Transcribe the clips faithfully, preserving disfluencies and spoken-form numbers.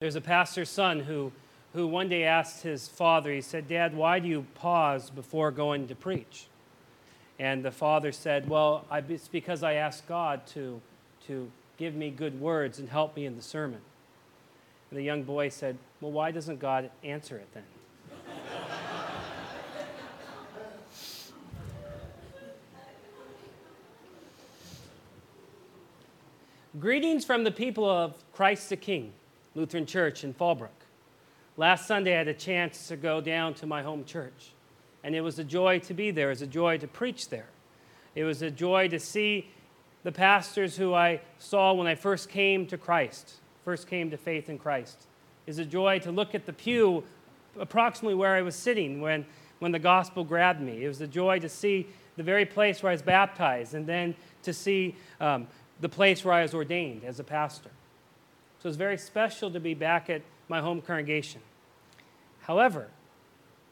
There's a pastor's son who, who one day asked his father, he said, "Dad, why do you pause before going to preach?" And the father said, well, I, it's because I asked God to, to give me good words and help me in the sermon. And the young boy said, well, why doesn't God answer it then? Greetings from the people of Christ the King Lutheran Church in Fallbrook. Last Sunday I had a chance to go down to my home church, and it was a joy to be there. It was a joy to preach there. It was a joy to see the pastors who I saw when I first came to Christ, first came to faith in Christ. It was a joy to look at the pew approximately where I was sitting when, when the gospel grabbed me. It was a joy to see the very place where I was baptized, and then to see um, the place where I was ordained as a pastor. So it's very special to be back at my home congregation. However,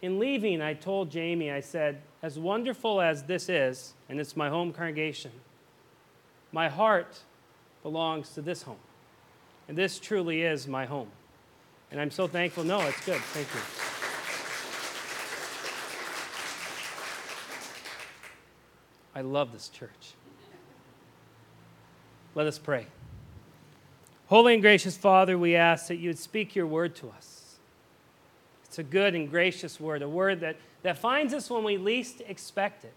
in leaving, I told Jamie, I said, as wonderful as this is, and it's my home congregation, my heart belongs to this home. And this truly is my home. And I'm so thankful. No, it's good. Thank you. I love this church. Let us pray. Holy and gracious Father, we ask that you would speak your word to us. It's a good and gracious word, a word that, that finds us when we least expect it.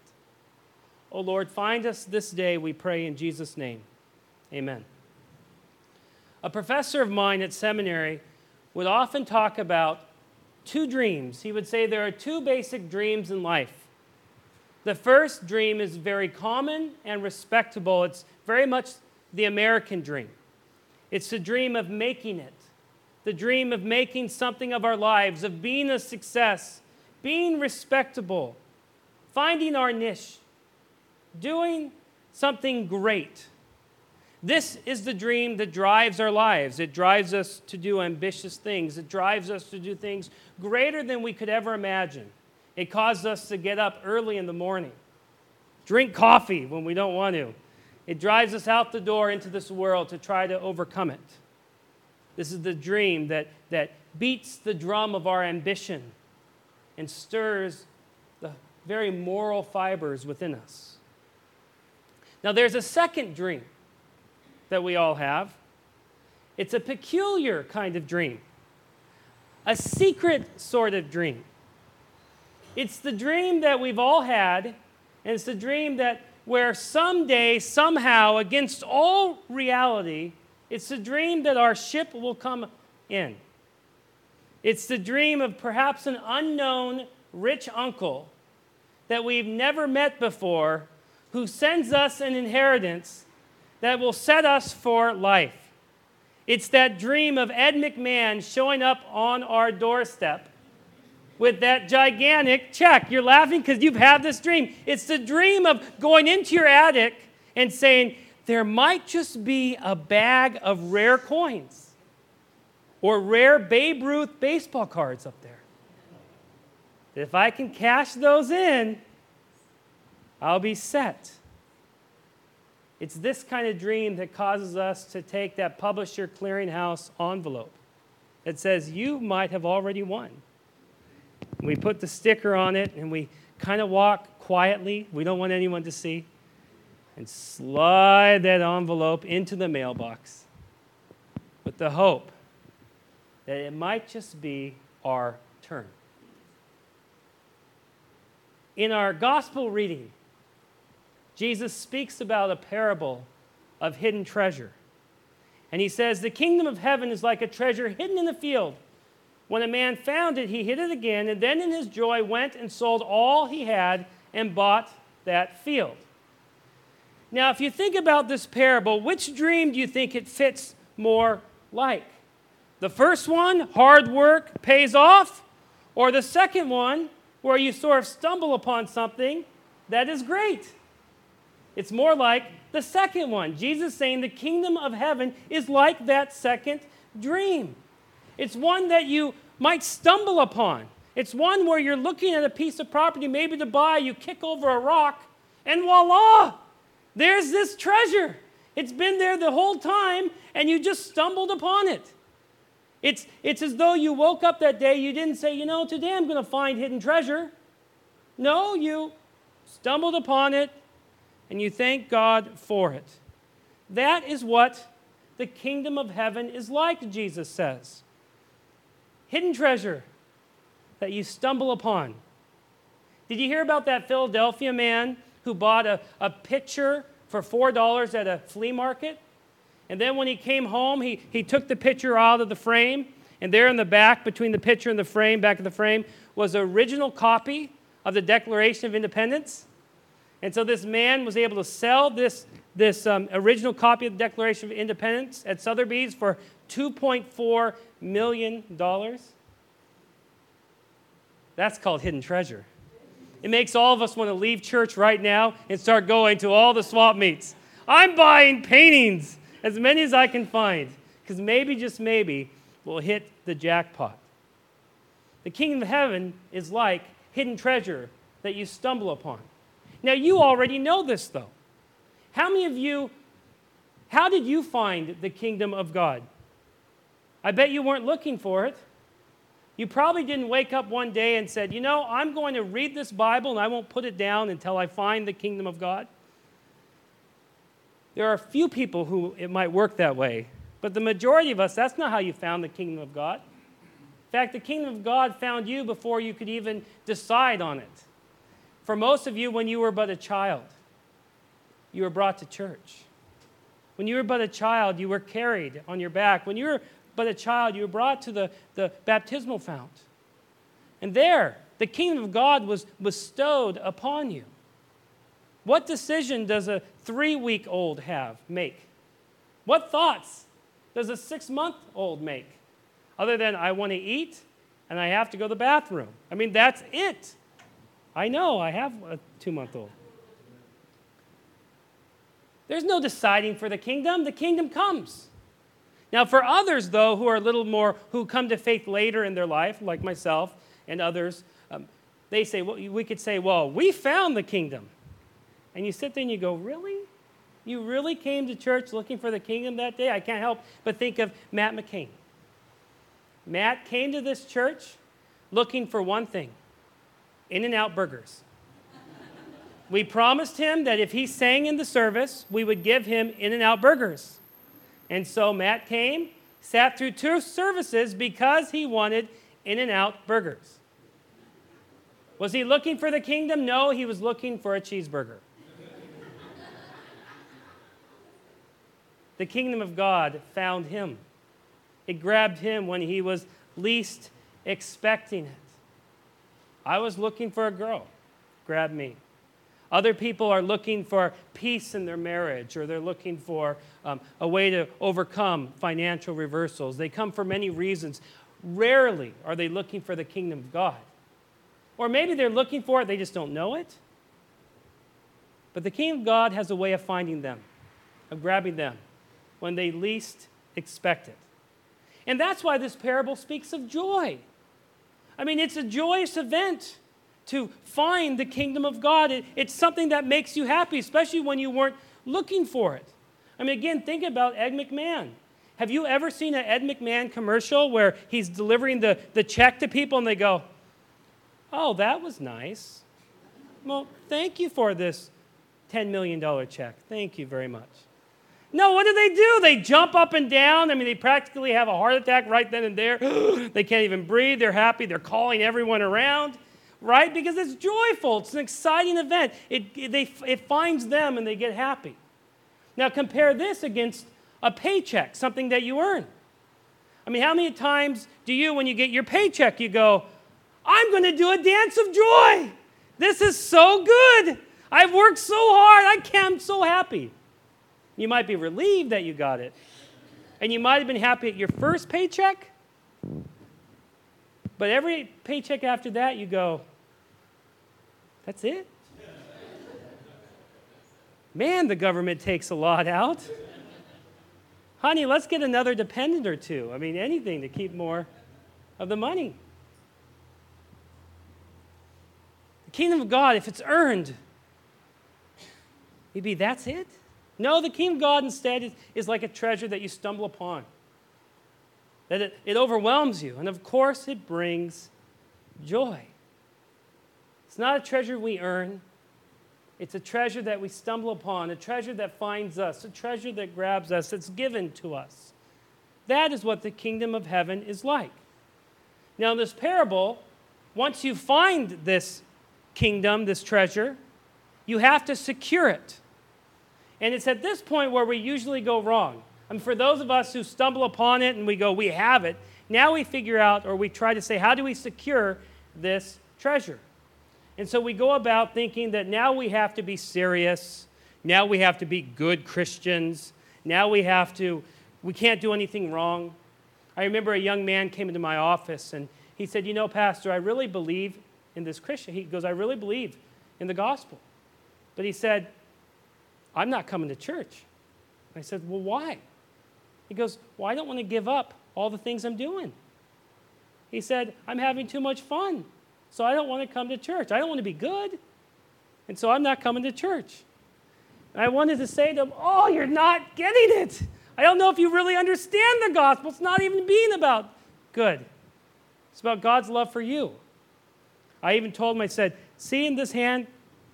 Oh Lord, find us this day, we pray in Jesus' name. Amen. A professor of mine at seminary would often talk about two dreams. He would say there are two basic dreams in life. The first dream is very common and respectable. It's very much the American dream. It's the dream of making it, the dream of making something of our lives, of being a success, being respectable, finding our niche, doing something great. This is the dream that drives our lives. It drives us to do ambitious things. It drives us to do things greater than we could ever imagine. It causes us to get up early in the morning, drink coffee when we don't want to. It drives us out the door into this world to try to overcome it. This is the dream that, that beats the drum of our ambition and stirs the very moral fibers within us. Now, there's a second dream that we all have. It's a peculiar kind of dream, a secret sort of dream. It's the dream that we've all had, and it's the dream that where someday, somehow, against all reality, it's the dream that our ship will come in. It's the dream of perhaps an unknown rich uncle that we've never met before who sends us an inheritance that will set us for life. It's that dream of Ed McMahon showing up on our doorstep with that gigantic check. You're laughing because you've had this dream. It's the dream of going into your attic and saying, there might just be a bag of rare coins or rare Babe Ruth baseball cards up there. If I can cash those in, I'll be set. It's this kind of dream that causes us to take that Publisher Clearinghouse envelope that says, you might have already won. We put the sticker on it, and we kind of walk quietly. We don't want anyone to see. And slide that envelope into the mailbox with the hope that it might just be our turn. In our gospel reading, Jesus speaks about a parable of hidden treasure. And he says, the kingdom of heaven is like a treasure hidden in the field. When a man found it, he hid it again, and then in his joy went and sold all he had and bought that field. Now, if you think about this parable, which dream do you think it fits more like? The first one, hard work pays off, or the second one, where you sort of stumble upon something that is great? It's more like the second one. Jesus saying the kingdom of heaven is like that second dream. It's one that you might stumble upon. It's one where you're looking at a piece of property, maybe to buy, you kick over a rock, and voila, there's this treasure. It's been there the whole time, and you just stumbled upon it. It's, it's as though you woke up that day, you didn't say, you know, today I'm going to find hidden treasure. No, you stumbled upon it, and you thank God for it. That is what the kingdom of heaven is like, Jesus says. Hidden treasure that you stumble upon. Did you hear about that Philadelphia man who bought a, a picture for four dollars at a flea market? And then when he came home, he, he took the picture out of the frame, and there in the back, between the picture and the frame, back of the frame, was an original copy of the Declaration of Independence. And so this man was able to sell this, this um, original copy of the Declaration of Independence at Sotheby's for two point four million dollars. That's called hidden treasure. It makes all of us want to leave church right now and start going to all the swap meets. I'm buying paintings. As many as I can find, because maybe, just maybe, we'll hit the jackpot. The kingdom of heaven is like hidden treasure that you stumble upon. Now, you already know this, though. How many of you, how did you find the kingdom of God? I bet you weren't looking for it. You probably didn't wake up one day and said, you know, I'm going to read this Bible and I won't put it down until I find the kingdom of God. There are a few people who it might work that way, but the majority of us, that's not how you found the kingdom of God. In fact, the kingdom of God found you before you could even decide on it. For most of you, when you were but a child, you were brought to church. When you were but a child, you were carried on your back. When you were but a child, you were brought to the, the baptismal fount. And there, the kingdom of God was bestowed upon you. What decision does a three-week-old have, make? What thoughts does a six-month-old make? Other than, I want to eat, and I have to go to the bathroom. I mean, that's it. I know, I have a two-month-old. There's no deciding for the kingdom. The kingdom comes. Now, for others, though, who are a little more, who come to faith later in their life, like myself and others, um, they say, well, we could say, well, we found the kingdom. And you sit there and you go, really? You really came to church looking for the kingdom that day? I can't help but think of Matt McCain. Matt came to this church looking for one thing, In-N-Out Burgers. We promised him that if he sang in the service, we would give him In-N-Out Burgers. And so Matt came, sat through two services because he wanted In-N-Out Burgers. Was he looking for the kingdom? No, he was looking for a cheeseburger. The kingdom of God found him. It grabbed him when he was least expecting it. I was looking for a girl. Grabbed me. Other people are looking for peace in their marriage, or they're looking for um, a way to overcome financial reversals. They come for many reasons. Rarely are they looking for the kingdom of God. Or maybe they're looking for it, they just don't know it. But the kingdom of God has a way of finding them, of grabbing them, when they least expect it. And that's why this parable speaks of joy. I mean, it's a joyous event to find the kingdom of God. It, it's something that makes you happy, especially when you weren't looking for it. I mean, again, think about Ed McMahon. Have you ever seen an Ed McMahon commercial where he's delivering the, the check to people and they go, oh, that was nice. Well, thank you for this ten million dollars check. Thank you very much. No, what do they do? They jump up and down. I mean, they practically have a heart attack right then and there. They can't even breathe. They're happy. They're calling everyone around, right? Because it's joyful. It's an exciting event. It, it, they, it finds them, and they get happy. Now, compare this against a paycheck, something that you earn. I mean, how many times do you, when you get your paycheck, you go, I'm going to do a dance of joy. This is so good. I've worked so hard. I can't, I'm so happy. You might be relieved that you got it. And you might have been happy at your first paycheck. But every paycheck after that, you go, that's it? Man, the government takes a lot out. Honey, let's get another dependent or two. I mean, anything to keep more of the money. Kingdom of God, if it's earned, you'd be, that's it? No, the kingdom of God instead is, is like a treasure that you stumble upon. that it, it overwhelms you. And of course, it brings joy. It's not a treasure we earn. It's a treasure that we stumble upon, a treasure that finds us, a treasure that grabs us, it's given to us. That is what the kingdom of heaven is like. Now, this parable, once you find this kingdom, this treasure, you have to secure it. And it's at this point where we usually go wrong. I mean, for those of us who stumble upon it and we go, we have it, now we figure out, or we try to say, how do we secure this treasure? And so we go about thinking that now we have to be serious, now we have to be good Christians, now we have to, we can't do anything wrong. I remember a young man came into my office and he said, you know, Pastor, I really believe in this Christian. He goes, I really believe in the gospel. But he said, I'm not coming to church. I said, well, why? He goes, well, I don't want to give up all the things I'm doing. He said, I'm having too much fun. So I don't want to come to church. I don't want to be good. And so I'm not coming to church. And I wanted to say to him, oh, you're not getting it. I don't know if you really understand the gospel. It's not even being about good. It's about God's love for you. I even told him, I said, see in this hand,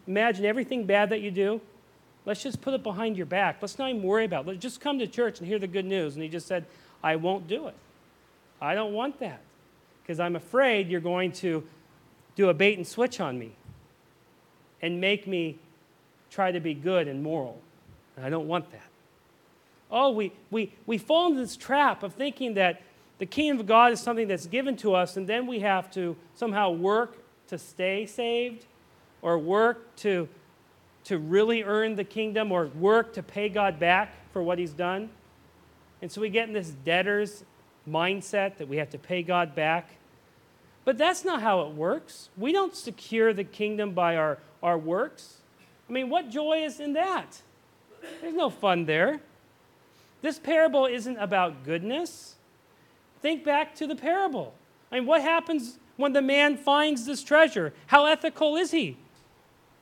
imagine everything bad that you do. Let's just put it behind your back. Let's not even worry about it. Let's just come to church and hear the good news. And he just said, I won't do it. I don't want that because I'm afraid you're going to do a bait and switch on me and make me try to be good and moral. And I don't want that. Oh, we we we fall into this trap of thinking that the kingdom of God is something that's given to us, and then we have to somehow work to stay saved or work to, to really earn the kingdom or work to pay God back for what he's done. And so we get in this debtor's mindset that we have to pay God back. But that's not how it works. We don't secure the kingdom by our, our works. I mean, what joy is in that? There's no fun there. This parable isn't about goodness. Think back to the parable. I mean, what happens when the man finds this treasure? How ethical is he?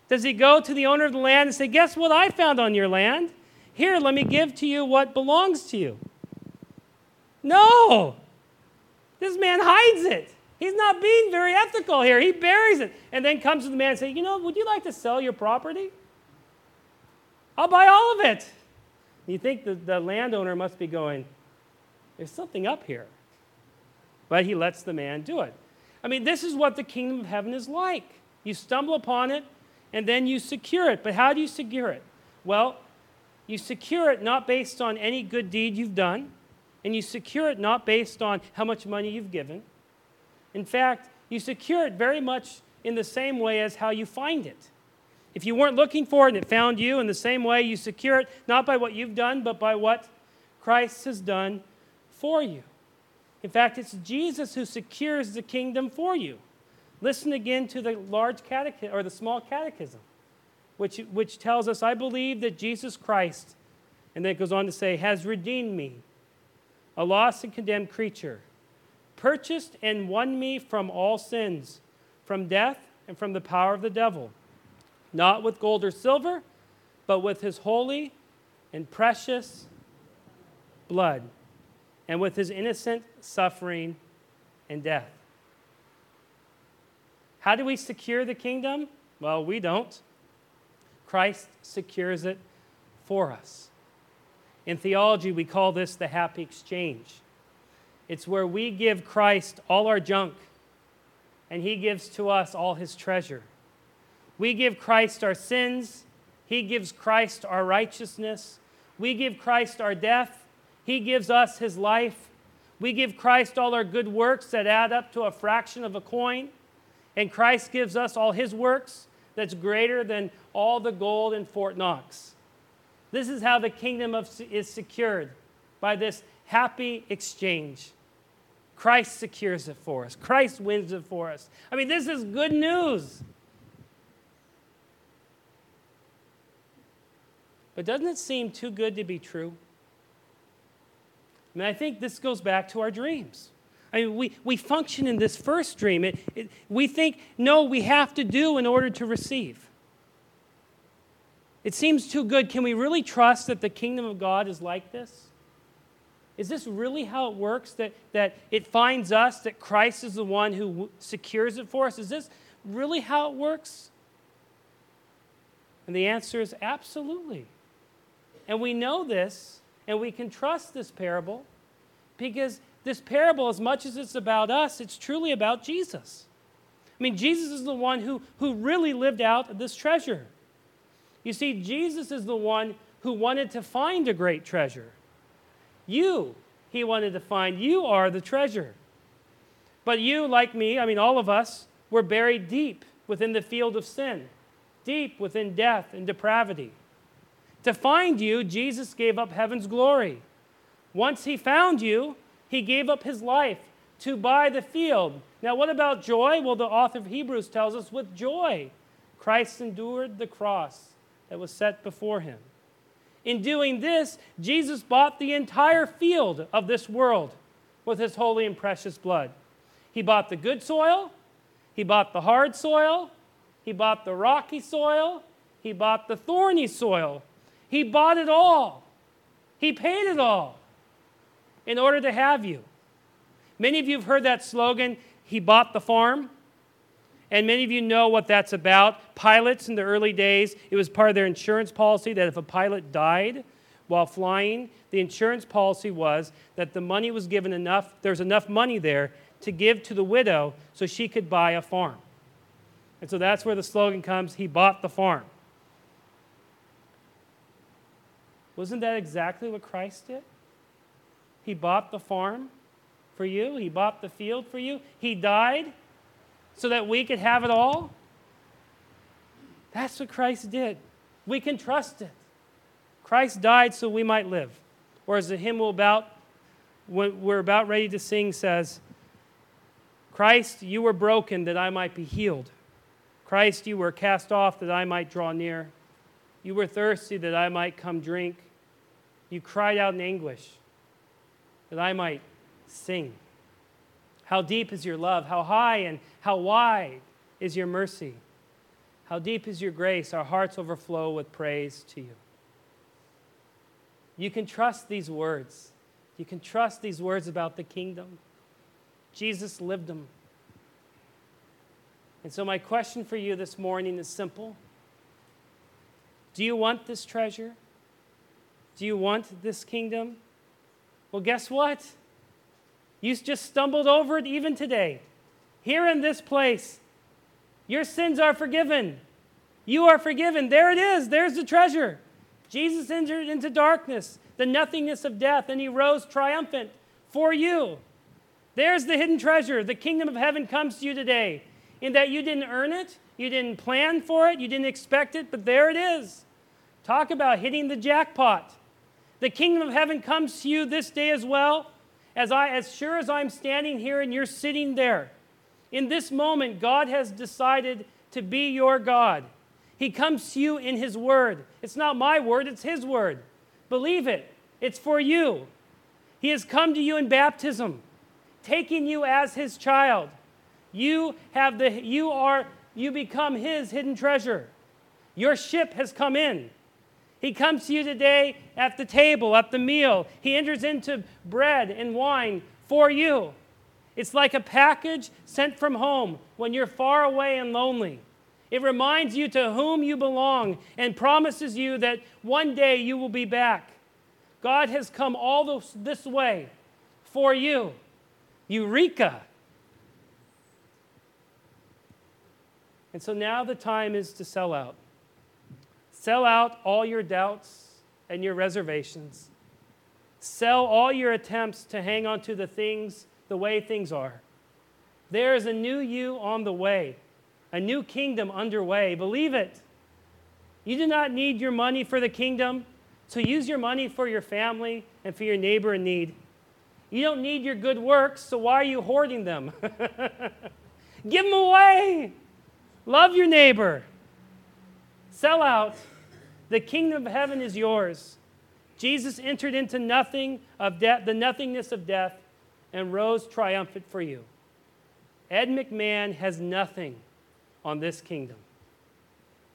Does he go to the owner of the land and say, guess what I found on your land? Here, let me give to you what belongs to you. No! This man hides it. He's not being very ethical here. He buries it and then comes to the man and says, you know, would you like to sell your property? I'll buy all of it. And you think the, the landowner must be going, there's something up here. But he lets the man do it. I mean, this is what the kingdom of heaven is like. You stumble upon it and then you secure it. But how do you secure it? Well, you secure it not based on any good deed you've done, and you secure it not based on how much money you've given. In fact, you secure it very much in the same way as how you find it. If you weren't looking for it and it found you, in the same way you secure it, not by what you've done, but by what Christ has done for you. In fact, it's Jesus who secures the kingdom for you. Listen again to the large catechism, or the small catechism, which, which tells us, I believe that Jesus Christ, and then it goes on to say, has redeemed me, a lost and condemned creature, purchased and won me from all sins, from death and from the power of the devil, not with gold or silver, but with his holy and precious blood, and with his innocent suffering and death. How do we secure the kingdom? Well, we don't. Christ secures it for us. In theology, we call this the happy exchange. It's where we give Christ all our junk, and he gives to us all his treasure. We give Christ our sins. He gives Christ our righteousness. We give Christ our death. He gives us his life. We give Christ all our good works that add up to a fraction of a coin, and Christ gives us all his works that's greater than all the gold in Fort Knox. This is how the kingdom of, is secured, by this happy exchange. Christ secures it for us. Christ wins it for us. I mean, this is good news. But doesn't it seem too good to be true? I mean, I think this goes back to our dreams. I mean, we, we function in this first dream. It, it, we think, no, we have to do in order to receive. It seems too good. Can we really trust that the kingdom of God is like this? Is this really how it works, that, that it finds us, that Christ is the one who w- secures it for us? Is this really how it works? And the answer is absolutely. And we know this, and we can trust this parable, because this parable, as much as it's about us, it's truly about Jesus. I mean, Jesus is the one who, who really lived out this treasure. You see, Jesus is the one who wanted to find a great treasure. You, he wanted to find. You are the treasure. But you, like me, I mean, all of us, were buried deep within the field of sin, deep within death and depravity. To find you, Jesus gave up heaven's glory. Once he found you, he gave up his life to buy the field. Now, what about joy? Well, the author of Hebrews tells us, with joy, Christ endured the cross that was set before him. In doing this, Jesus bought the entire field of this world with his holy and precious blood. He bought the good soil. He bought the hard soil. He bought the rocky soil. He bought the thorny soil. He bought it all. He paid it all in order to have you. Many of you have heard that slogan, he bought the farm. And many of you know what that's about. Pilots in the early days, it was part of their insurance policy that if a pilot died while flying, the insurance policy was that the money was given enough, there's enough money there to give to the widow so she could buy a farm. And so that's where the slogan comes, he bought the farm. Wasn't that exactly what Christ did? He bought the farm for you. He bought the field for you. He died so that we could have it all? That's what Christ did. We can trust it. Christ died so we might live. Or as the hymn we're about, we're about ready to sing says, Christ, you were broken that I might be healed. Christ, you were cast off that I might draw near. You were thirsty that I might come drink. You cried out in anguish that I might sing. How deep is your love? How high and how wide is your mercy? How deep is your grace? Our hearts overflow with praise to you. You can trust these words. You can trust these words about the kingdom. Jesus lived them. And so my question for you this morning is simple. Do you want this treasure? Do you want this kingdom? Well, guess what? You just stumbled over it even today. Here in this place, your sins are forgiven. You are forgiven. There it is. There's the treasure. Jesus entered into darkness, the nothingness of death, and he rose triumphant for you. There's the hidden treasure. The kingdom of heaven comes to you today in that you didn't earn it, you didn't plan for it, you didn't expect it, but there it is. Talk about hitting the jackpot. The kingdom of heaven comes to you this day as well. As I, as sure as I'm standing here and you're sitting there, in this moment, God has decided to be your God. He comes to you in his word. It's not my word, it's his word. Believe it. It's for you. He has come to you in baptism, taking you as his child. You have the, you are, you become his hidden treasure. Your ship has come in. He comes to you today at the table, at the meal. He enters into bread and wine for you. It's like a package sent from home when you're far away and lonely. It reminds you to whom you belong and promises you that one day you will be back. God has come all this way for you. Eureka! And so now the time is to sell out. Sell out all your doubts and your reservations. Sell all your attempts to hang on to the things, the way things are. There is a new you on the way, a new kingdom underway. Believe it. You do not need your money for the kingdom, so use your money for your family and for your neighbor in need. You don't need your good works, so why are you hoarding them? Give them away. Love your neighbor. Sell out. The kingdom of heaven is yours. Jesus entered into nothing of death, the nothingness of death, and rose triumphant for you. Ed McMahon has nothing on this kingdom.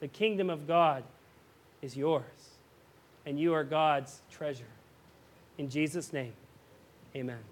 The kingdom of God is yours, and you are God's treasure. In Jesus' name, Amen.